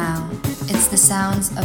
now, it's the sounds of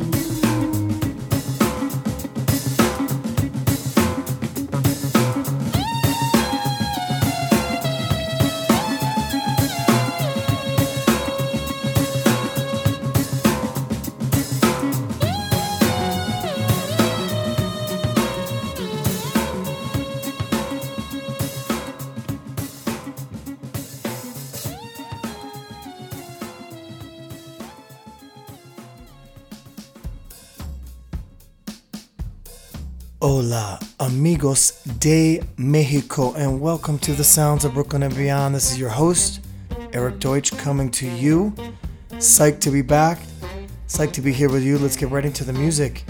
Hola amigos de Mexico, and welcome to the sounds of Brooklyn and beyond. This is your host, Eric Deutsch, coming to you. Psyched to be back. Psyched to be here with you. Let's get right into the music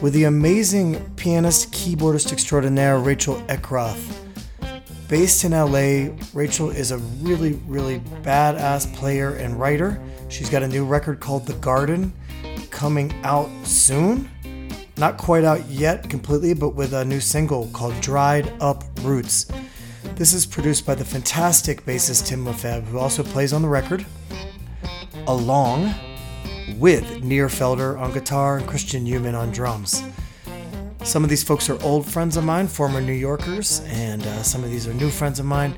with the amazing pianist, keyboardist extraordinaire, Rachel Eckroth. Based in LA, Rachel is a really, really badass player and writer. She's got a new record called The Garden coming out soon. Not quite out yet completely, but with a new single called Dried Up Roots. This is produced by the fantastic bassist Tim Lefebvre, who also plays on the record, along with Nir Felder on guitar and Christian Euman on drums. Some of these folks are old friends of mine, former New Yorkers, and some of these are new friends of mine.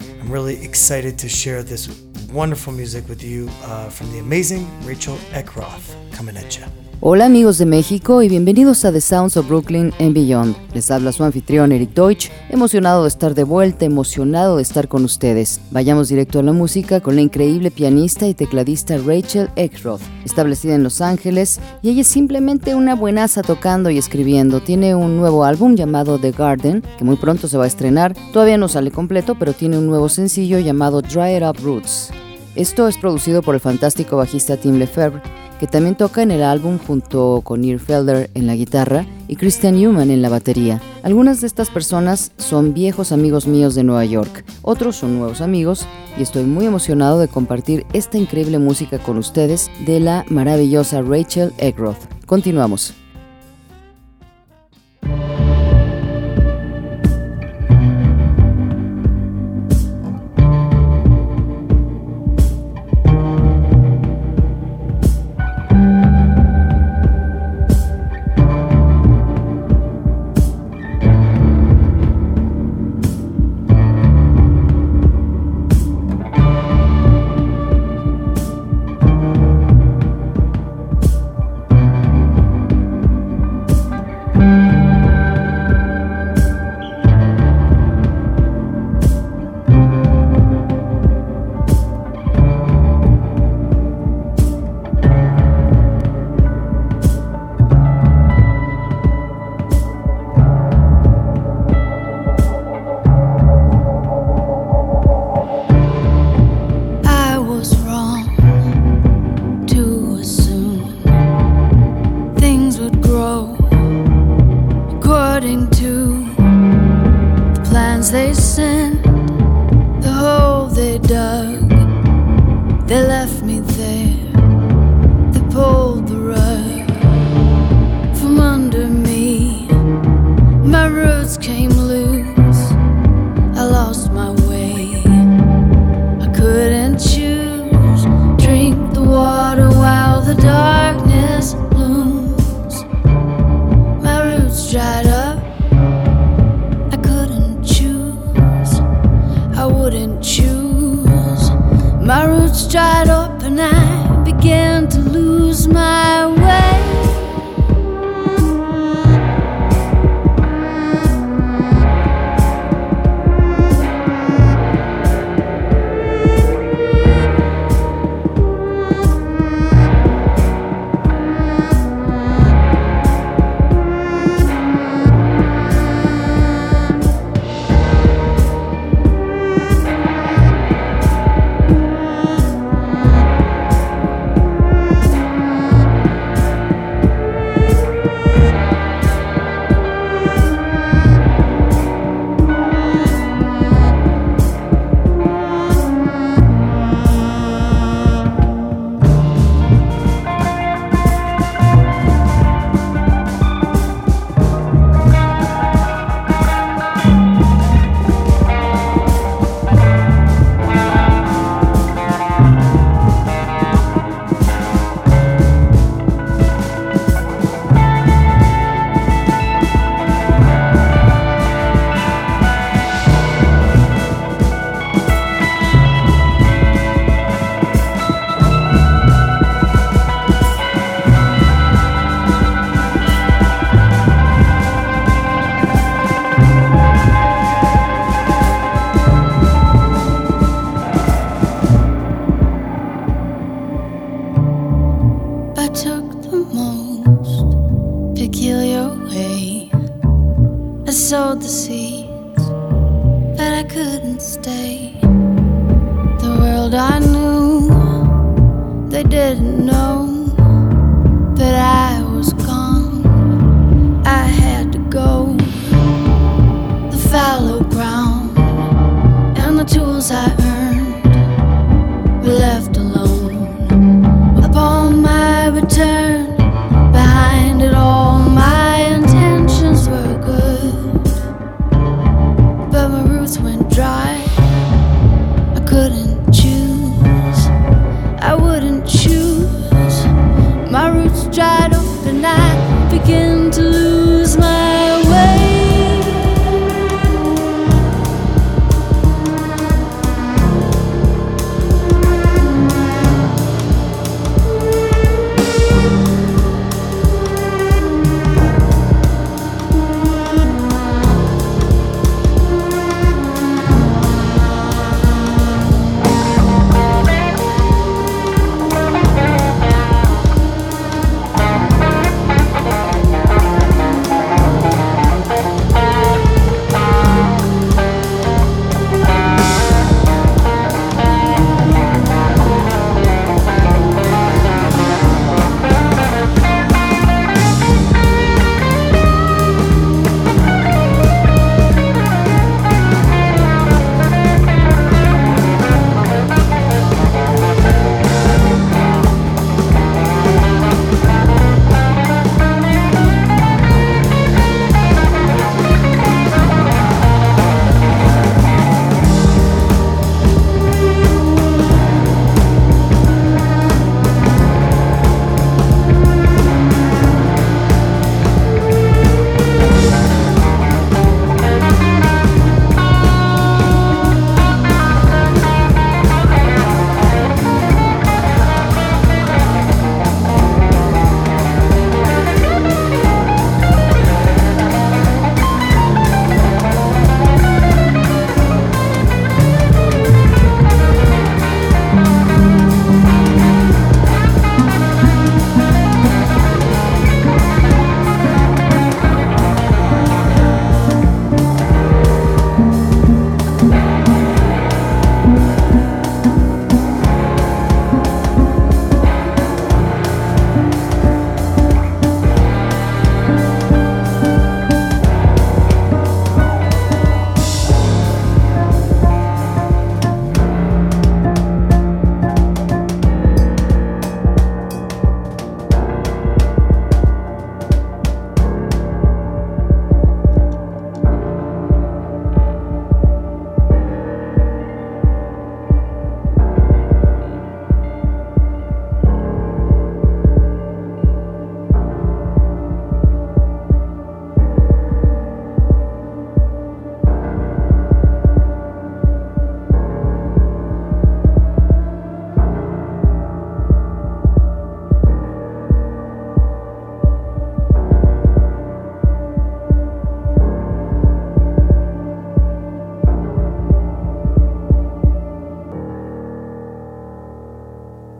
I'm really excited to share this wonderful music with you from the amazing Rachel Eckroth, coming at you. Hola amigos de México y bienvenidos a The Sounds of Brooklyn and Beyond. Les habla su anfitrión Eric Deutsch, emocionado de estar de vuelta, emocionado de estar con ustedes. Vayamos directo a la música con la increíble pianista y tecladista Rachel Eckroth, establecida en Los Ángeles, y ella es simplemente una buenaza tocando y escribiendo. Tiene un nuevo álbum llamado The Garden, que muy pronto se va a estrenar. Todavía no sale completo, pero tiene un nuevo sencillo llamado Dried Up Roots. Esto es producido por el fantástico bajista Tim Lefebvre, que también toca en el álbum junto con Nir Felder en la guitarra y Christian Euman en la batería. Algunas de estas personas son viejos amigos míos de Nueva York, otros son nuevos amigos, y estoy muy emocionado de compartir esta increíble música con ustedes de la maravillosa Rachel Eckroth. Continuamos. I couldn't choose. sowed the seeds, but I couldn't stay. The world I knew, they didn't know that I was gone. I had to go. The fallow ground and the tools I earned were left alone. Upon my return, behind it all, my intentions were good, but my roots went dry. I couldn't choose, I wouldn't choose. My roots dried up and I began to lose my way.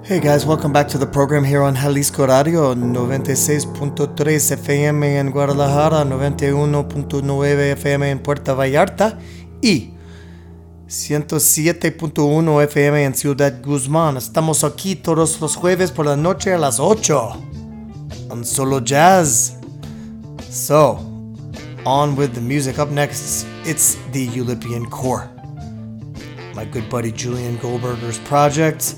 Hey guys, welcome back to the program here on Jalisco Radio, 96.3 FM en Guadalajara, 91.9 FM en Puerto Vallarta y 107.1 FM en Ciudad Guzmán. Estamos aquí todos los jueves por la noche a las 8 on Solo Jazz. So, on with the music. Up next, it's the Eulipion Corps, my good buddy Julian Goldberger's project.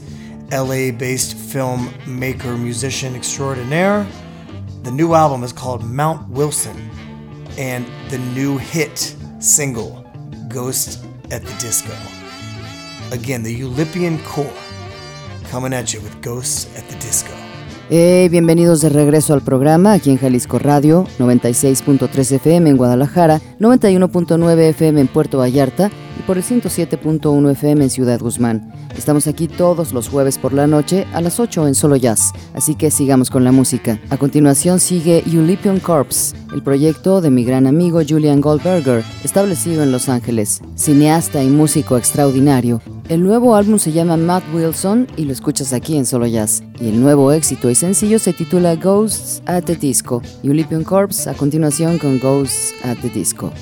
LA-based filmmaker, musician extraordinaire. The new album is called Mount Wilson, and the new hit single, Ghost at the Disco. Again, the Eulipion Corps coming at you with Ghosts at the Disco. Hey, bienvenidos de regreso al programa aquí en Jalisco Radio, 96.3 FM en Guadalajara, 91.9 FM en Puerto Vallarta y por el 107.1 FM en Ciudad Guzmán. Estamos aquí todos los jueves por la noche a las 8 en Solo Jazz, así que sigamos con la música. A continuación sigue Eulipion Corps, el proyecto de mi gran amigo Julian Goldberger, establecido en Los Ángeles, cineasta y músico extraordinario. El nuevo álbum se llama Mount Wilson y lo escuchas aquí en Solo Jazz. Y el nuevo éxito y sencillo se titula Ghosts at the Disco. Eulipion Corps a continuación con Ghosts at the Disco.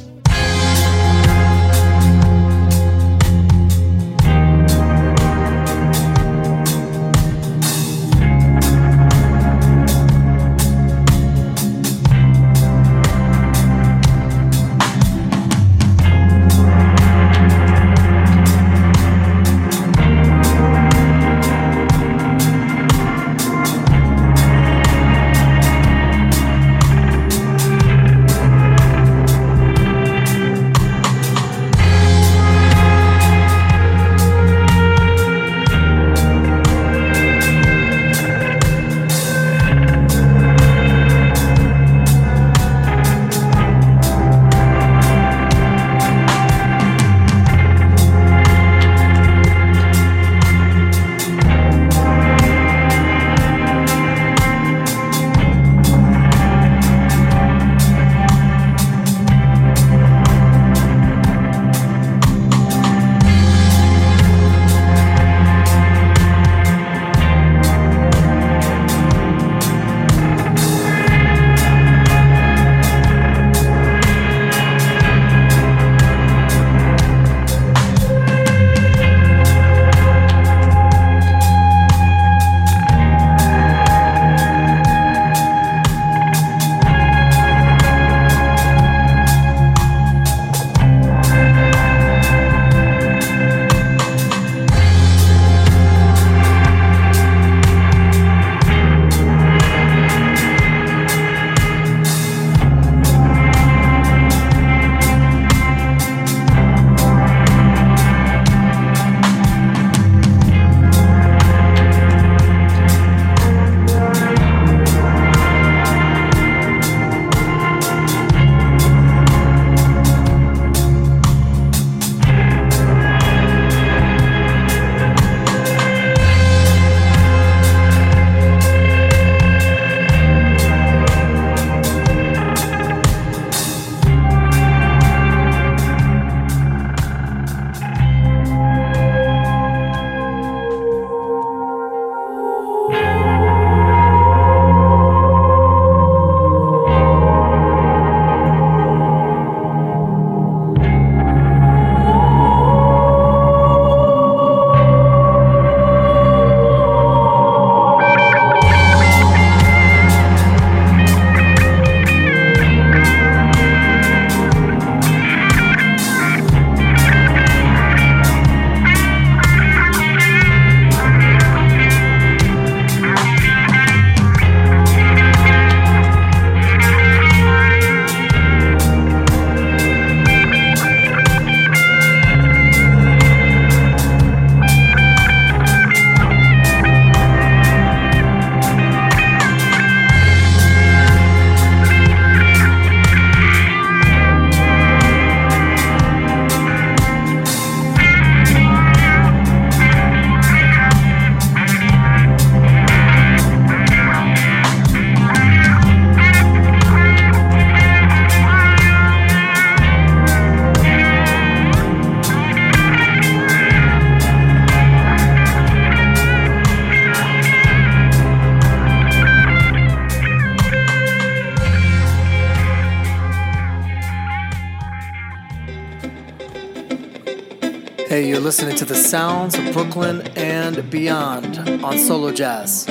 Hey, you're listening to the sounds of Brooklyn and beyond on Solo Jazz.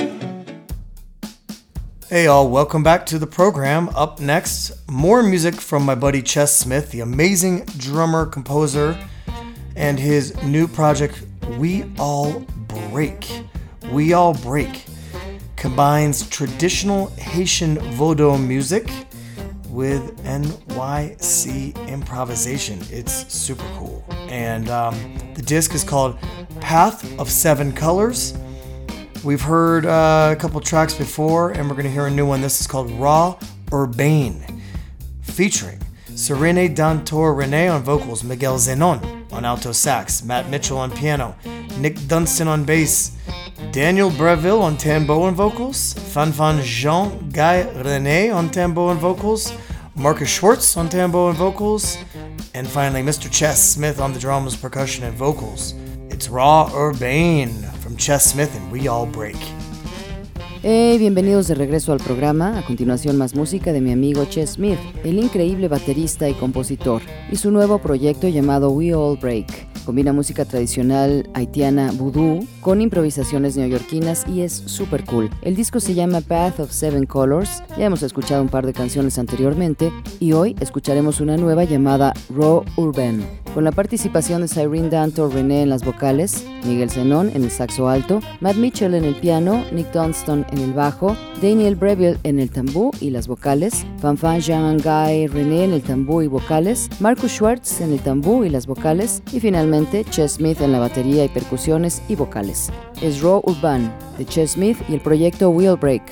Hey all, welcome back to the program. Up next, more music from my buddy Ches Smith, the amazing drummer, composer, and his new project, We All Break. We All Break combines traditional Haitian Vodou music with NYC improvisation. It's super cool. And the disc is called Path of Seven Colors. We've heard a couple tracks before, and we're gonna hear a new one. This is called Raw Urbane, featuring Sirène Dantor René on vocals, Miguel Zenon on alto sax, Matt Mitchell on piano, Nick Dunston on bass, Daniel Breville on tambour and vocals, Fanfan Jean Guy René on tambour and vocals, Marcus Schwartz on tambour and vocals, and finally Mr. Ches Smith on the drums, percussion, and vocals. It's Raw Urbane from Ches Smith and We All Break. Hey, bienvenidos de regreso al programa. A continuación, más música de mi amigo Ches Smith, el increíble baterista y compositor, y su nuevo proyecto llamado We All Break. Combina música tradicional haitiana vudú con improvisaciones neoyorquinas y es super cool. El disco se llama Path of Seven Colors, ya hemos escuchado un par de canciones anteriormente y hoy escucharemos una nueva llamada Raw Urbane, con la participación de Sirène Dantor René en las vocales, Miguel Zenon en el saxo alto, Matt Mitchell en el piano, Nick Dunston en el bajo, Daniel Breville en el tambú y las vocales, Fanfan Jean Guy René en el tambú y vocales, Marcus Schwartz en el tambú y las vocales y finalmente Ches Smith en la batería y percusiones y vocales. Es Raw Urbane de Ches Smith y el proyecto We All Break.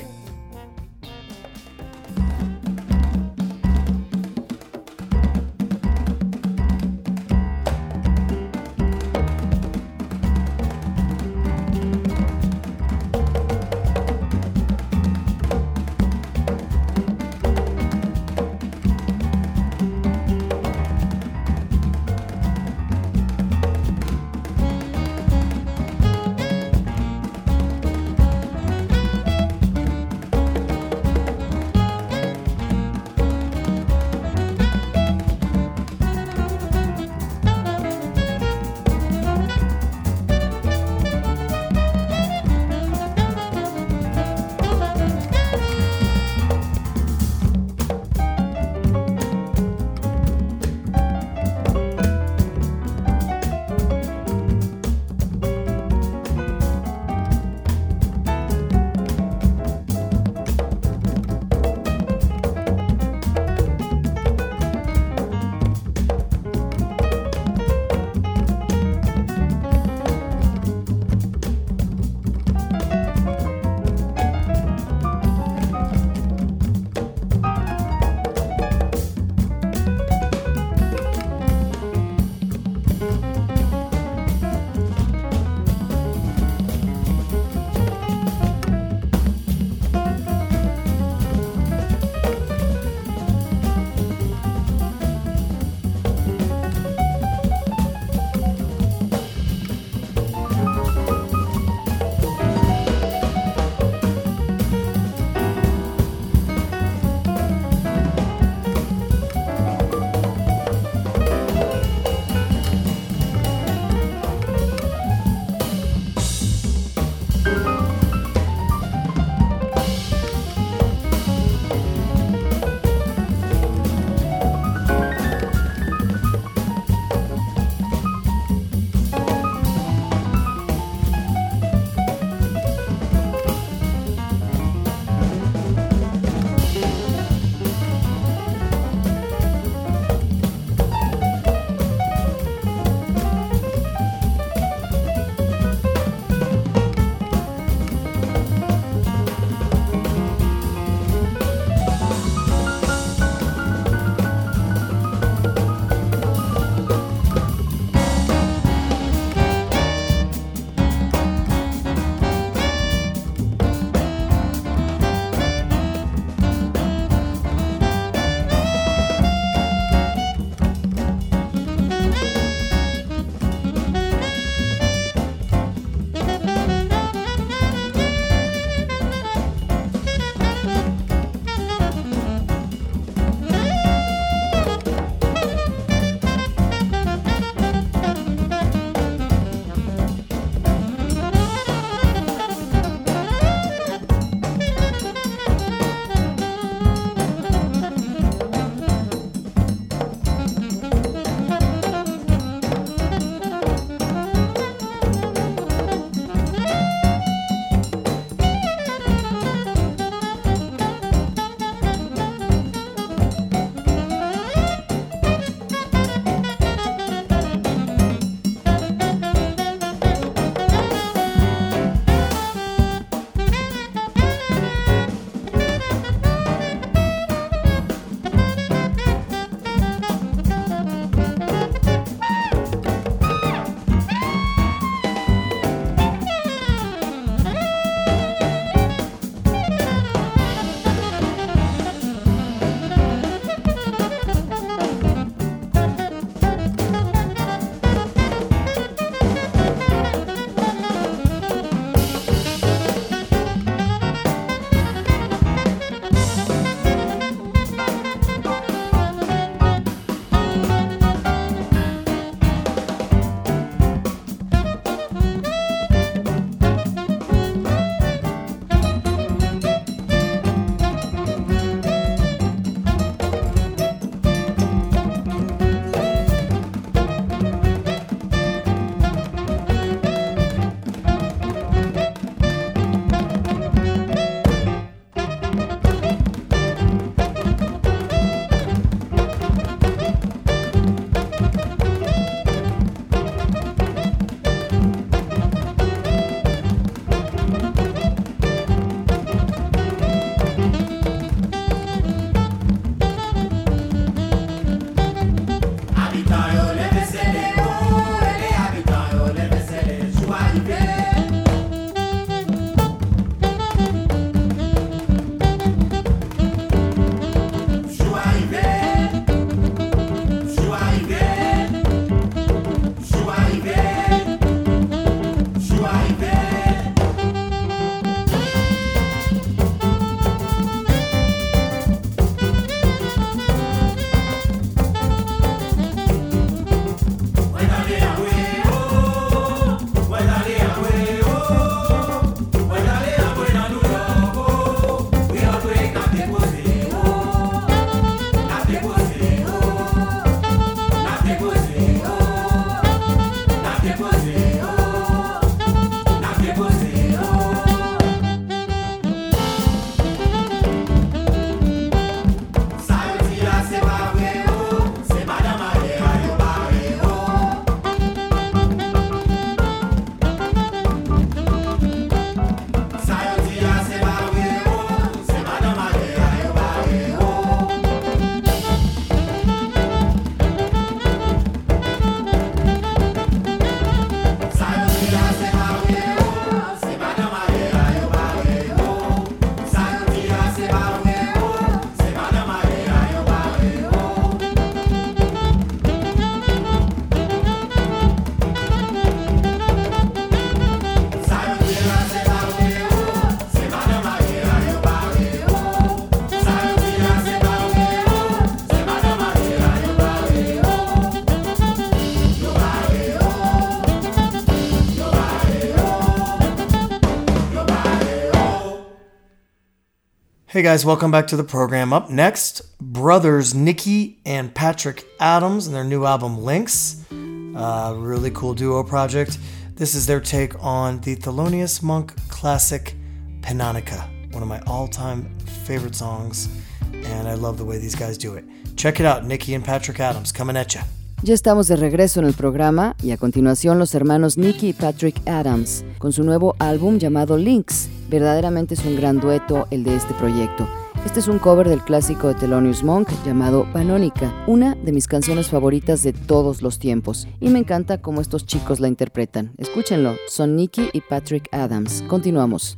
Hey guys, welcome back to the program. Up next, brothers Nicki and Patrick Adams and their new album Links. Really cool duo project. This is their take on the Thelonious Monk classic Pannonica, one of my all-time favorite songs, and I love the way these guys do it. Check it out, Nicki and Patrick Adams, coming at ya. Ya estamos de regreso en el programa y a continuación los hermanos Nicki y Patrick Adams con su nuevo álbum llamado Links. Verdaderamente es un gran dueto el de este proyecto. Este es un cover del clásico de Thelonious Monk llamado Pannonica, una de mis canciones favoritas de todos los tiempos y me encanta cómo estos chicos la interpretan. Escúchenlo, son Nicki y Patrick Adams. Continuamos.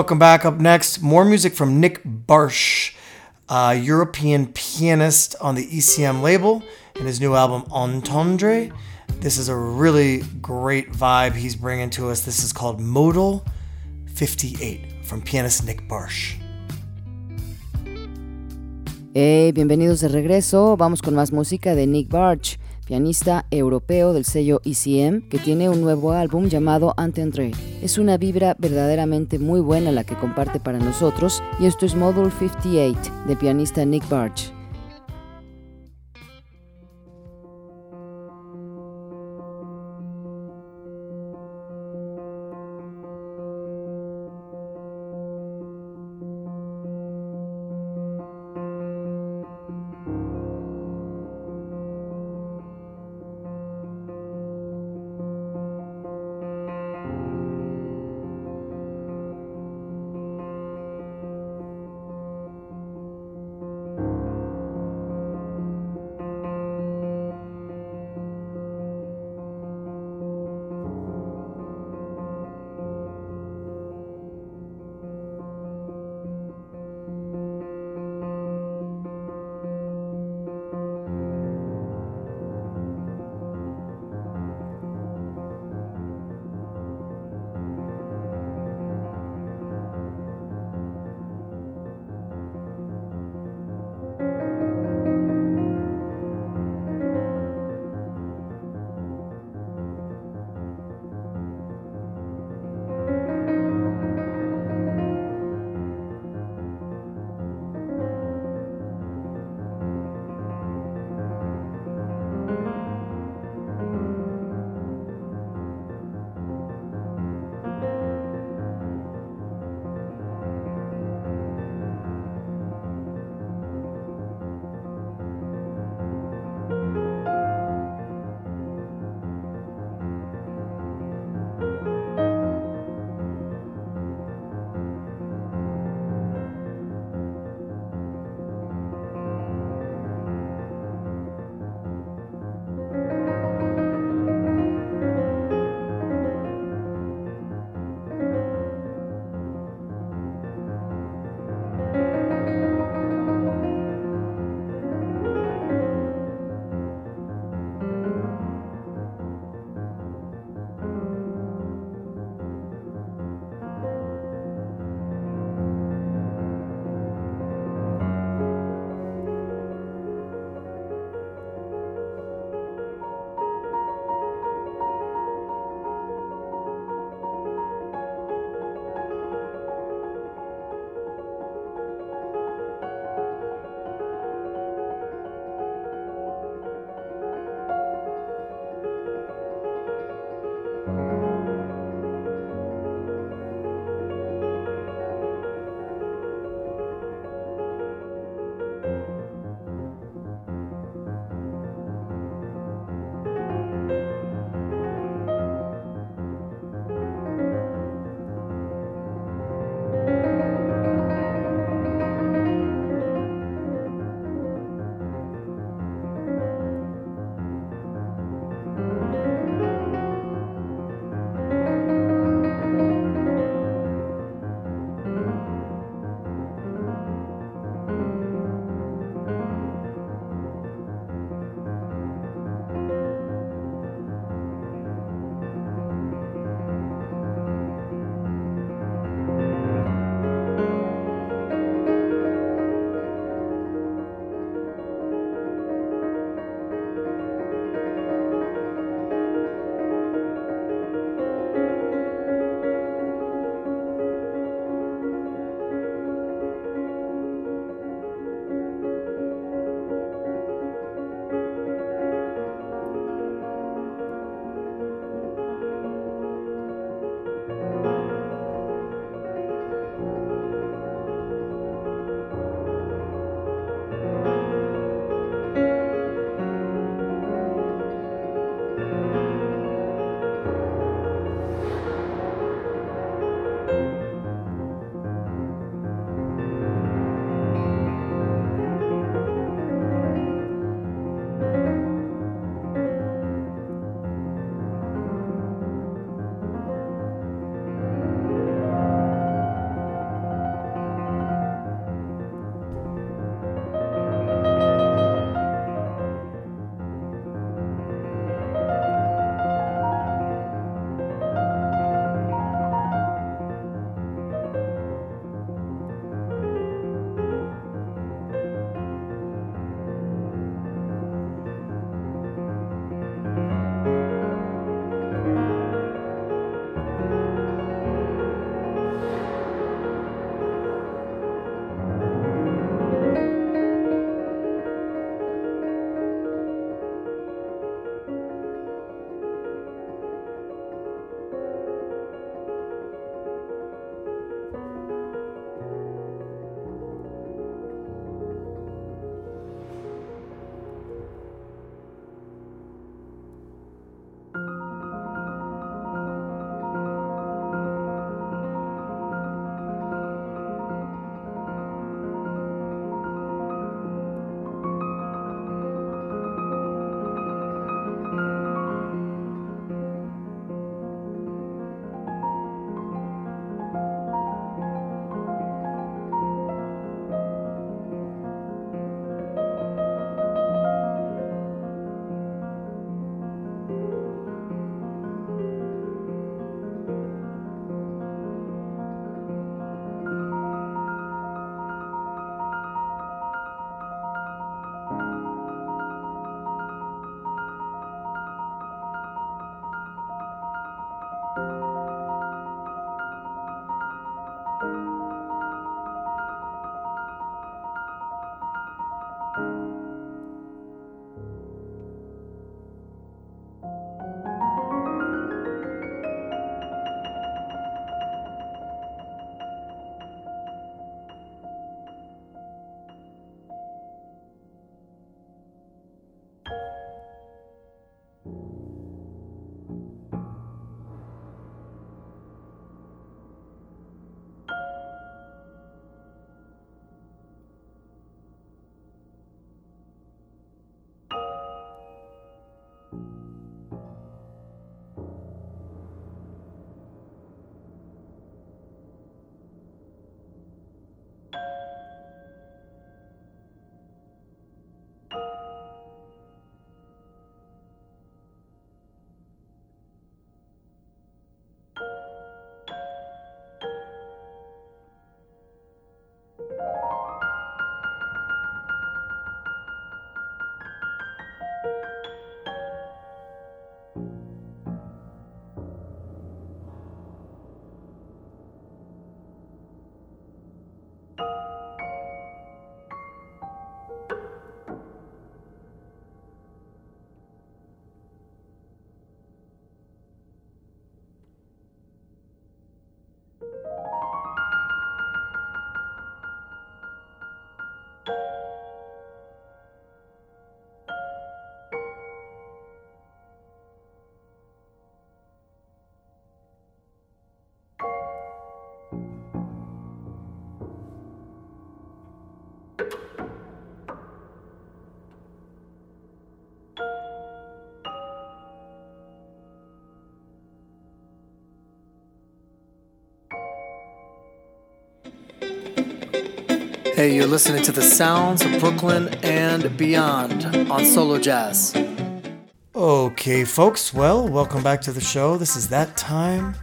welcome back. Up next, more music from Nik Bartsch, a European pianist on the ECM label, and his new album, Entendre. This is a really great vibe he's bringing to us. This is called Modul 58 from pianist Nik Bartsch. Hey, bienvenidos de regreso. Vamos con más música de Nik Bartsch, pianista europeo del sello ECM, que tiene un nuevo álbum llamado Entendre. Es una vibra verdaderamente muy buena la que comparte para nosotros, y esto es Modul 58 de pianista Nik Bartsch. Hey, you're listening to the sounds of Brooklyn and beyond on Solo Jazz. Okay, folks, well, welcome back to the show. This is that time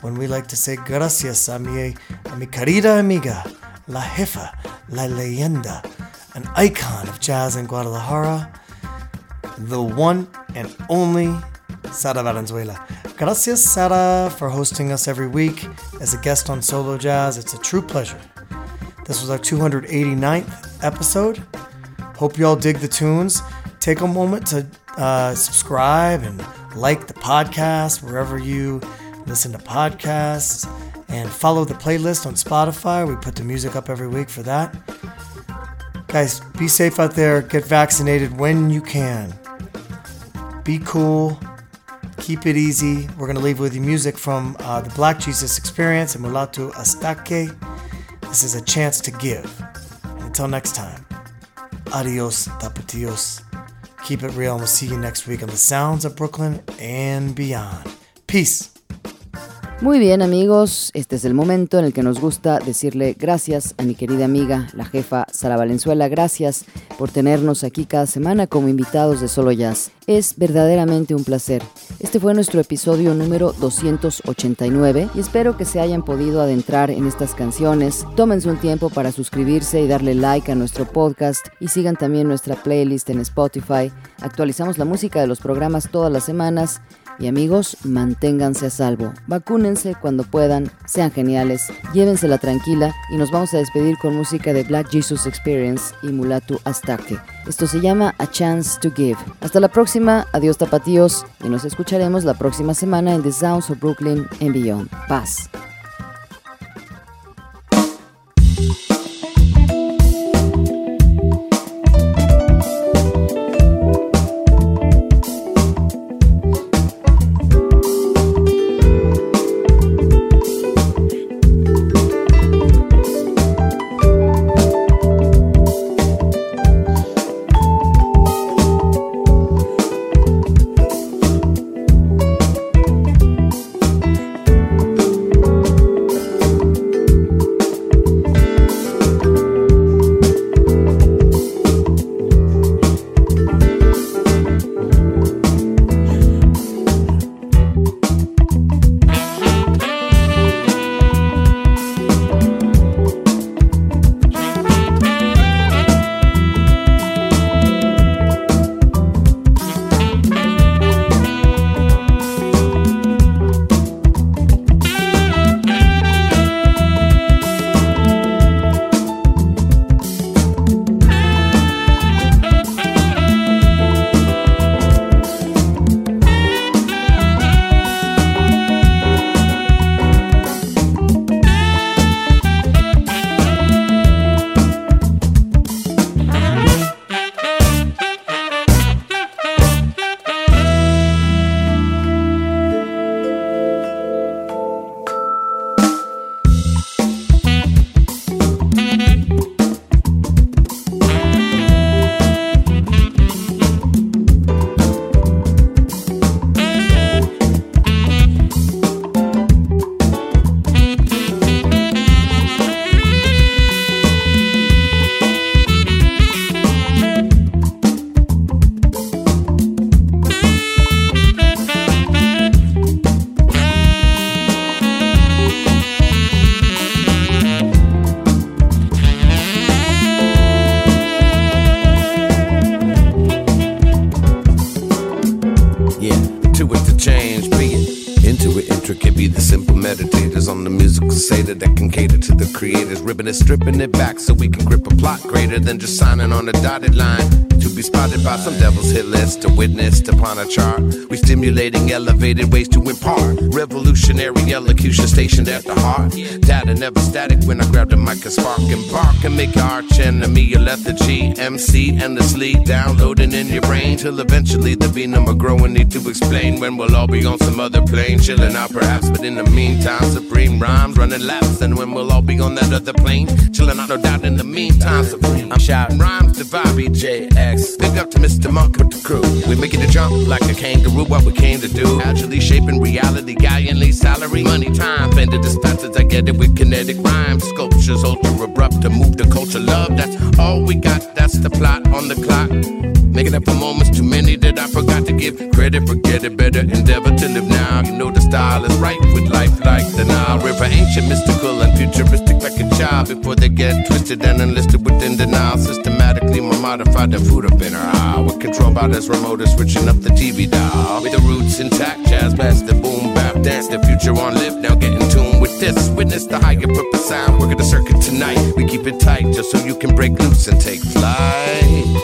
when we like to say gracias a mi querida amiga, la jefa, la leyenda, an icon of jazz in Guadalajara, the one and only Sara Valenzuela. Gracias, Sara, for hosting us every week as a guest on Solo Jazz. It's a true pleasure. This was our 289th episode. Hope you all dig the tunes. Take a moment to subscribe and like the podcast wherever you listen to podcasts, and follow the playlist on Spotify. We put the music up every week for that. Guys, be safe out there. Get vaccinated when you can. Be cool. Keep it easy. We're going to leave with you music from The Black Jesus Experience and Mulatu Astatke. This is a chance to give. Until next time, adios, tapatios. Keep it real, and we'll see you next week on the sounds of Brooklyn and beyond. Peace. Muy bien, amigos, este es el momento en el que nos gusta decirle gracias a mi querida amiga, la jefa Sara Valenzuela. Gracias por tenernos aquí cada semana como invitados de Solo Jazz. Es verdaderamente un placer. Este fue nuestro episodio número 289 y espero que se hayan podido adentrar en estas canciones. Tómense un tiempo para suscribirse y darle like a nuestro podcast, y sigan también nuestra playlist en Spotify. Actualizamos la música de los programas todas las semanas. Y amigos, manténganse a salvo, vacúnense cuando puedan, sean geniales, llévensela tranquila, y nos vamos a despedir con música de Black Jesus Experience y Mulatu Astatke. Esto se llama A Chance to Give. Hasta la próxima, adiós tapatíos, y nos escucharemos la próxima semana en The Sounds of Brooklyn and Beyond. Paz. Stripping it back so we can grip a plot greater than just signing on a dotted line. To be spotted by some devil's hit list, to witness upon a chart. We stimulating elevated ways to impart revolutionary elocution stationed at the heart. Data never static when I grab the mic and spark and bark and make your arch enemy a lethargy. MC endlessly downloading in your brain till eventually the venom will grow and need to explain when we'll all be on some other plane, chilling out perhaps. But in the meantime, supreme rhymes running laps, and when we'll all be on that other plane, chilling out no doubt in the meantime supreme. I'm shouting rhymes to Bobby JX. Big up to Mr. Monk with the crew. We making the jump like a kangaroo, what we came to do. Actually shaping reality, gallantly salary, money, time, fender dispensers. I get it with kinetic rhymes, sculptures ultra abrupt to move the culture. Love, that's all we got. That's the plot on the clock. Making up for moments too many that I forgot to give credit. Forget it, better endeavor to live now. You know the style is right with life like the Nile River. Ancient, mystical, and futuristic like a child. Before they get twisted and enlisted within denial. Systematically more modified than food up in her eye. We're controlled by this remote is switching up the TV dial. With the roots intact, jazz master, boom, bap, dance. The future on live, now get in tune with this. Witness the higher purpose sound. We're gonna circuit tonight. We keep it tight just so you can break loose and take flight.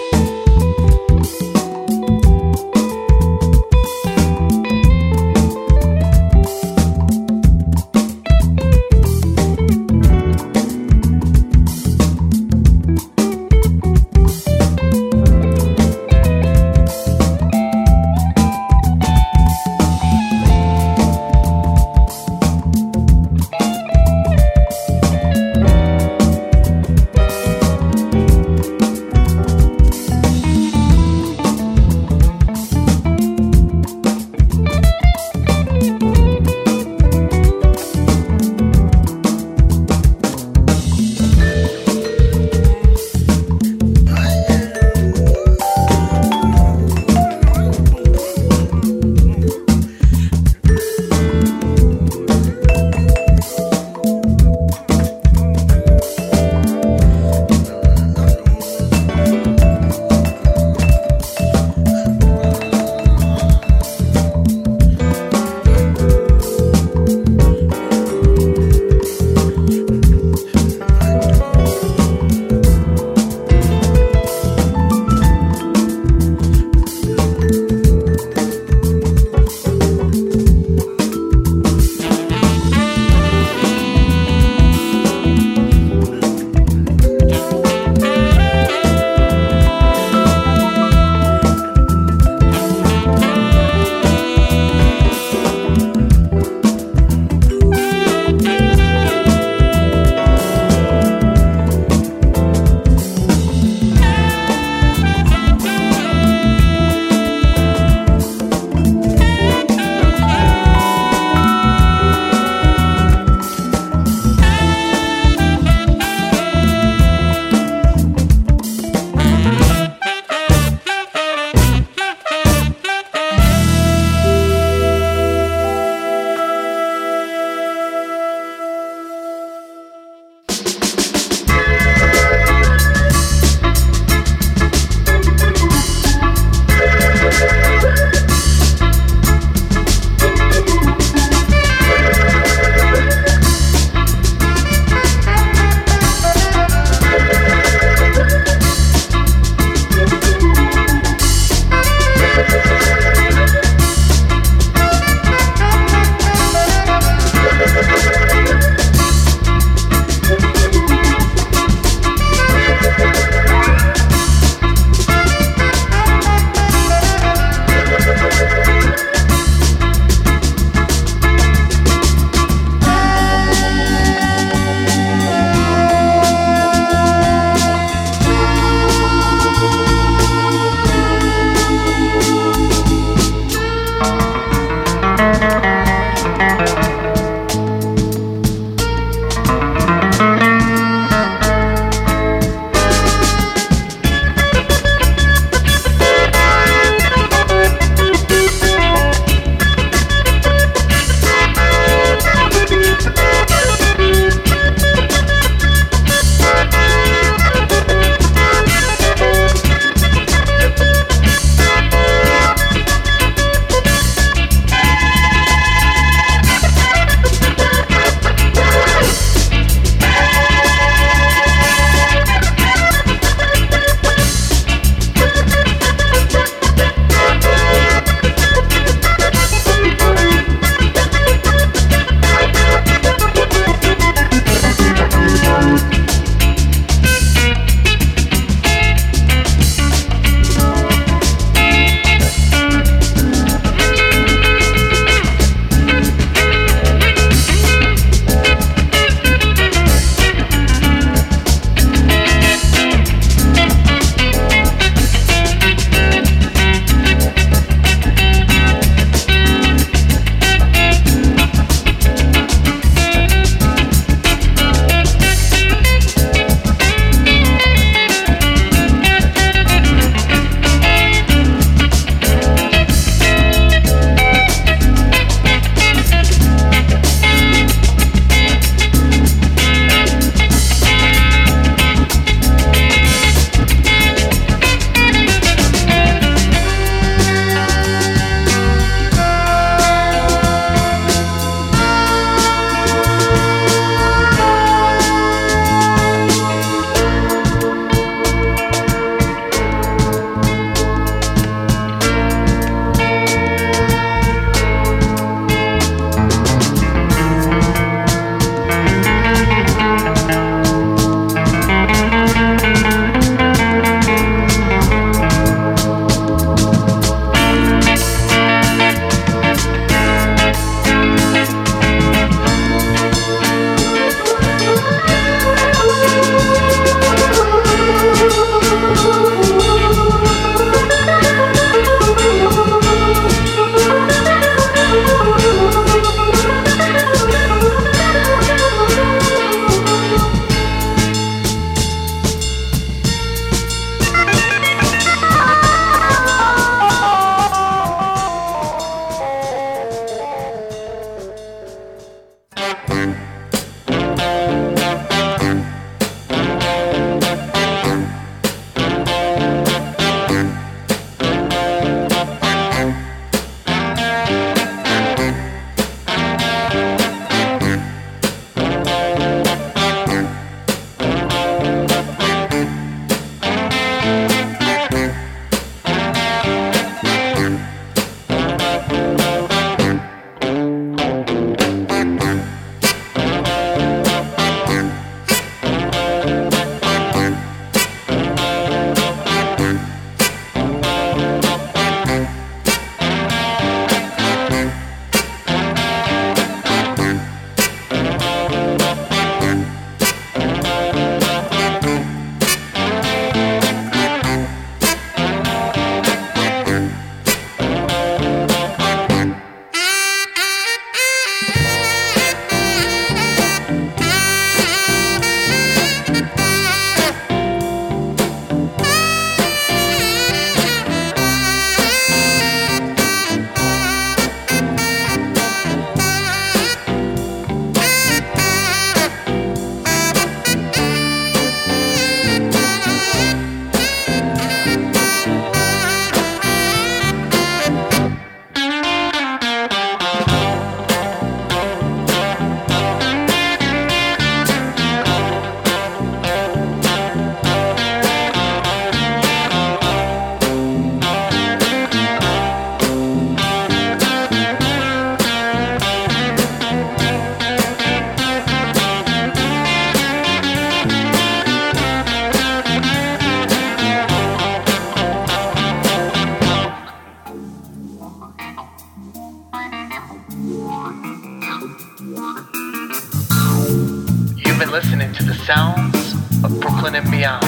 Brooklyn and beyond.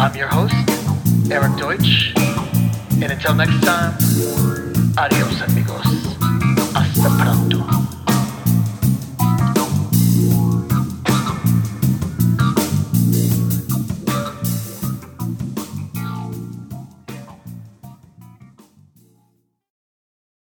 I'm your host, Eric Deutsch, and until next time, adios amigos. Hasta pronto.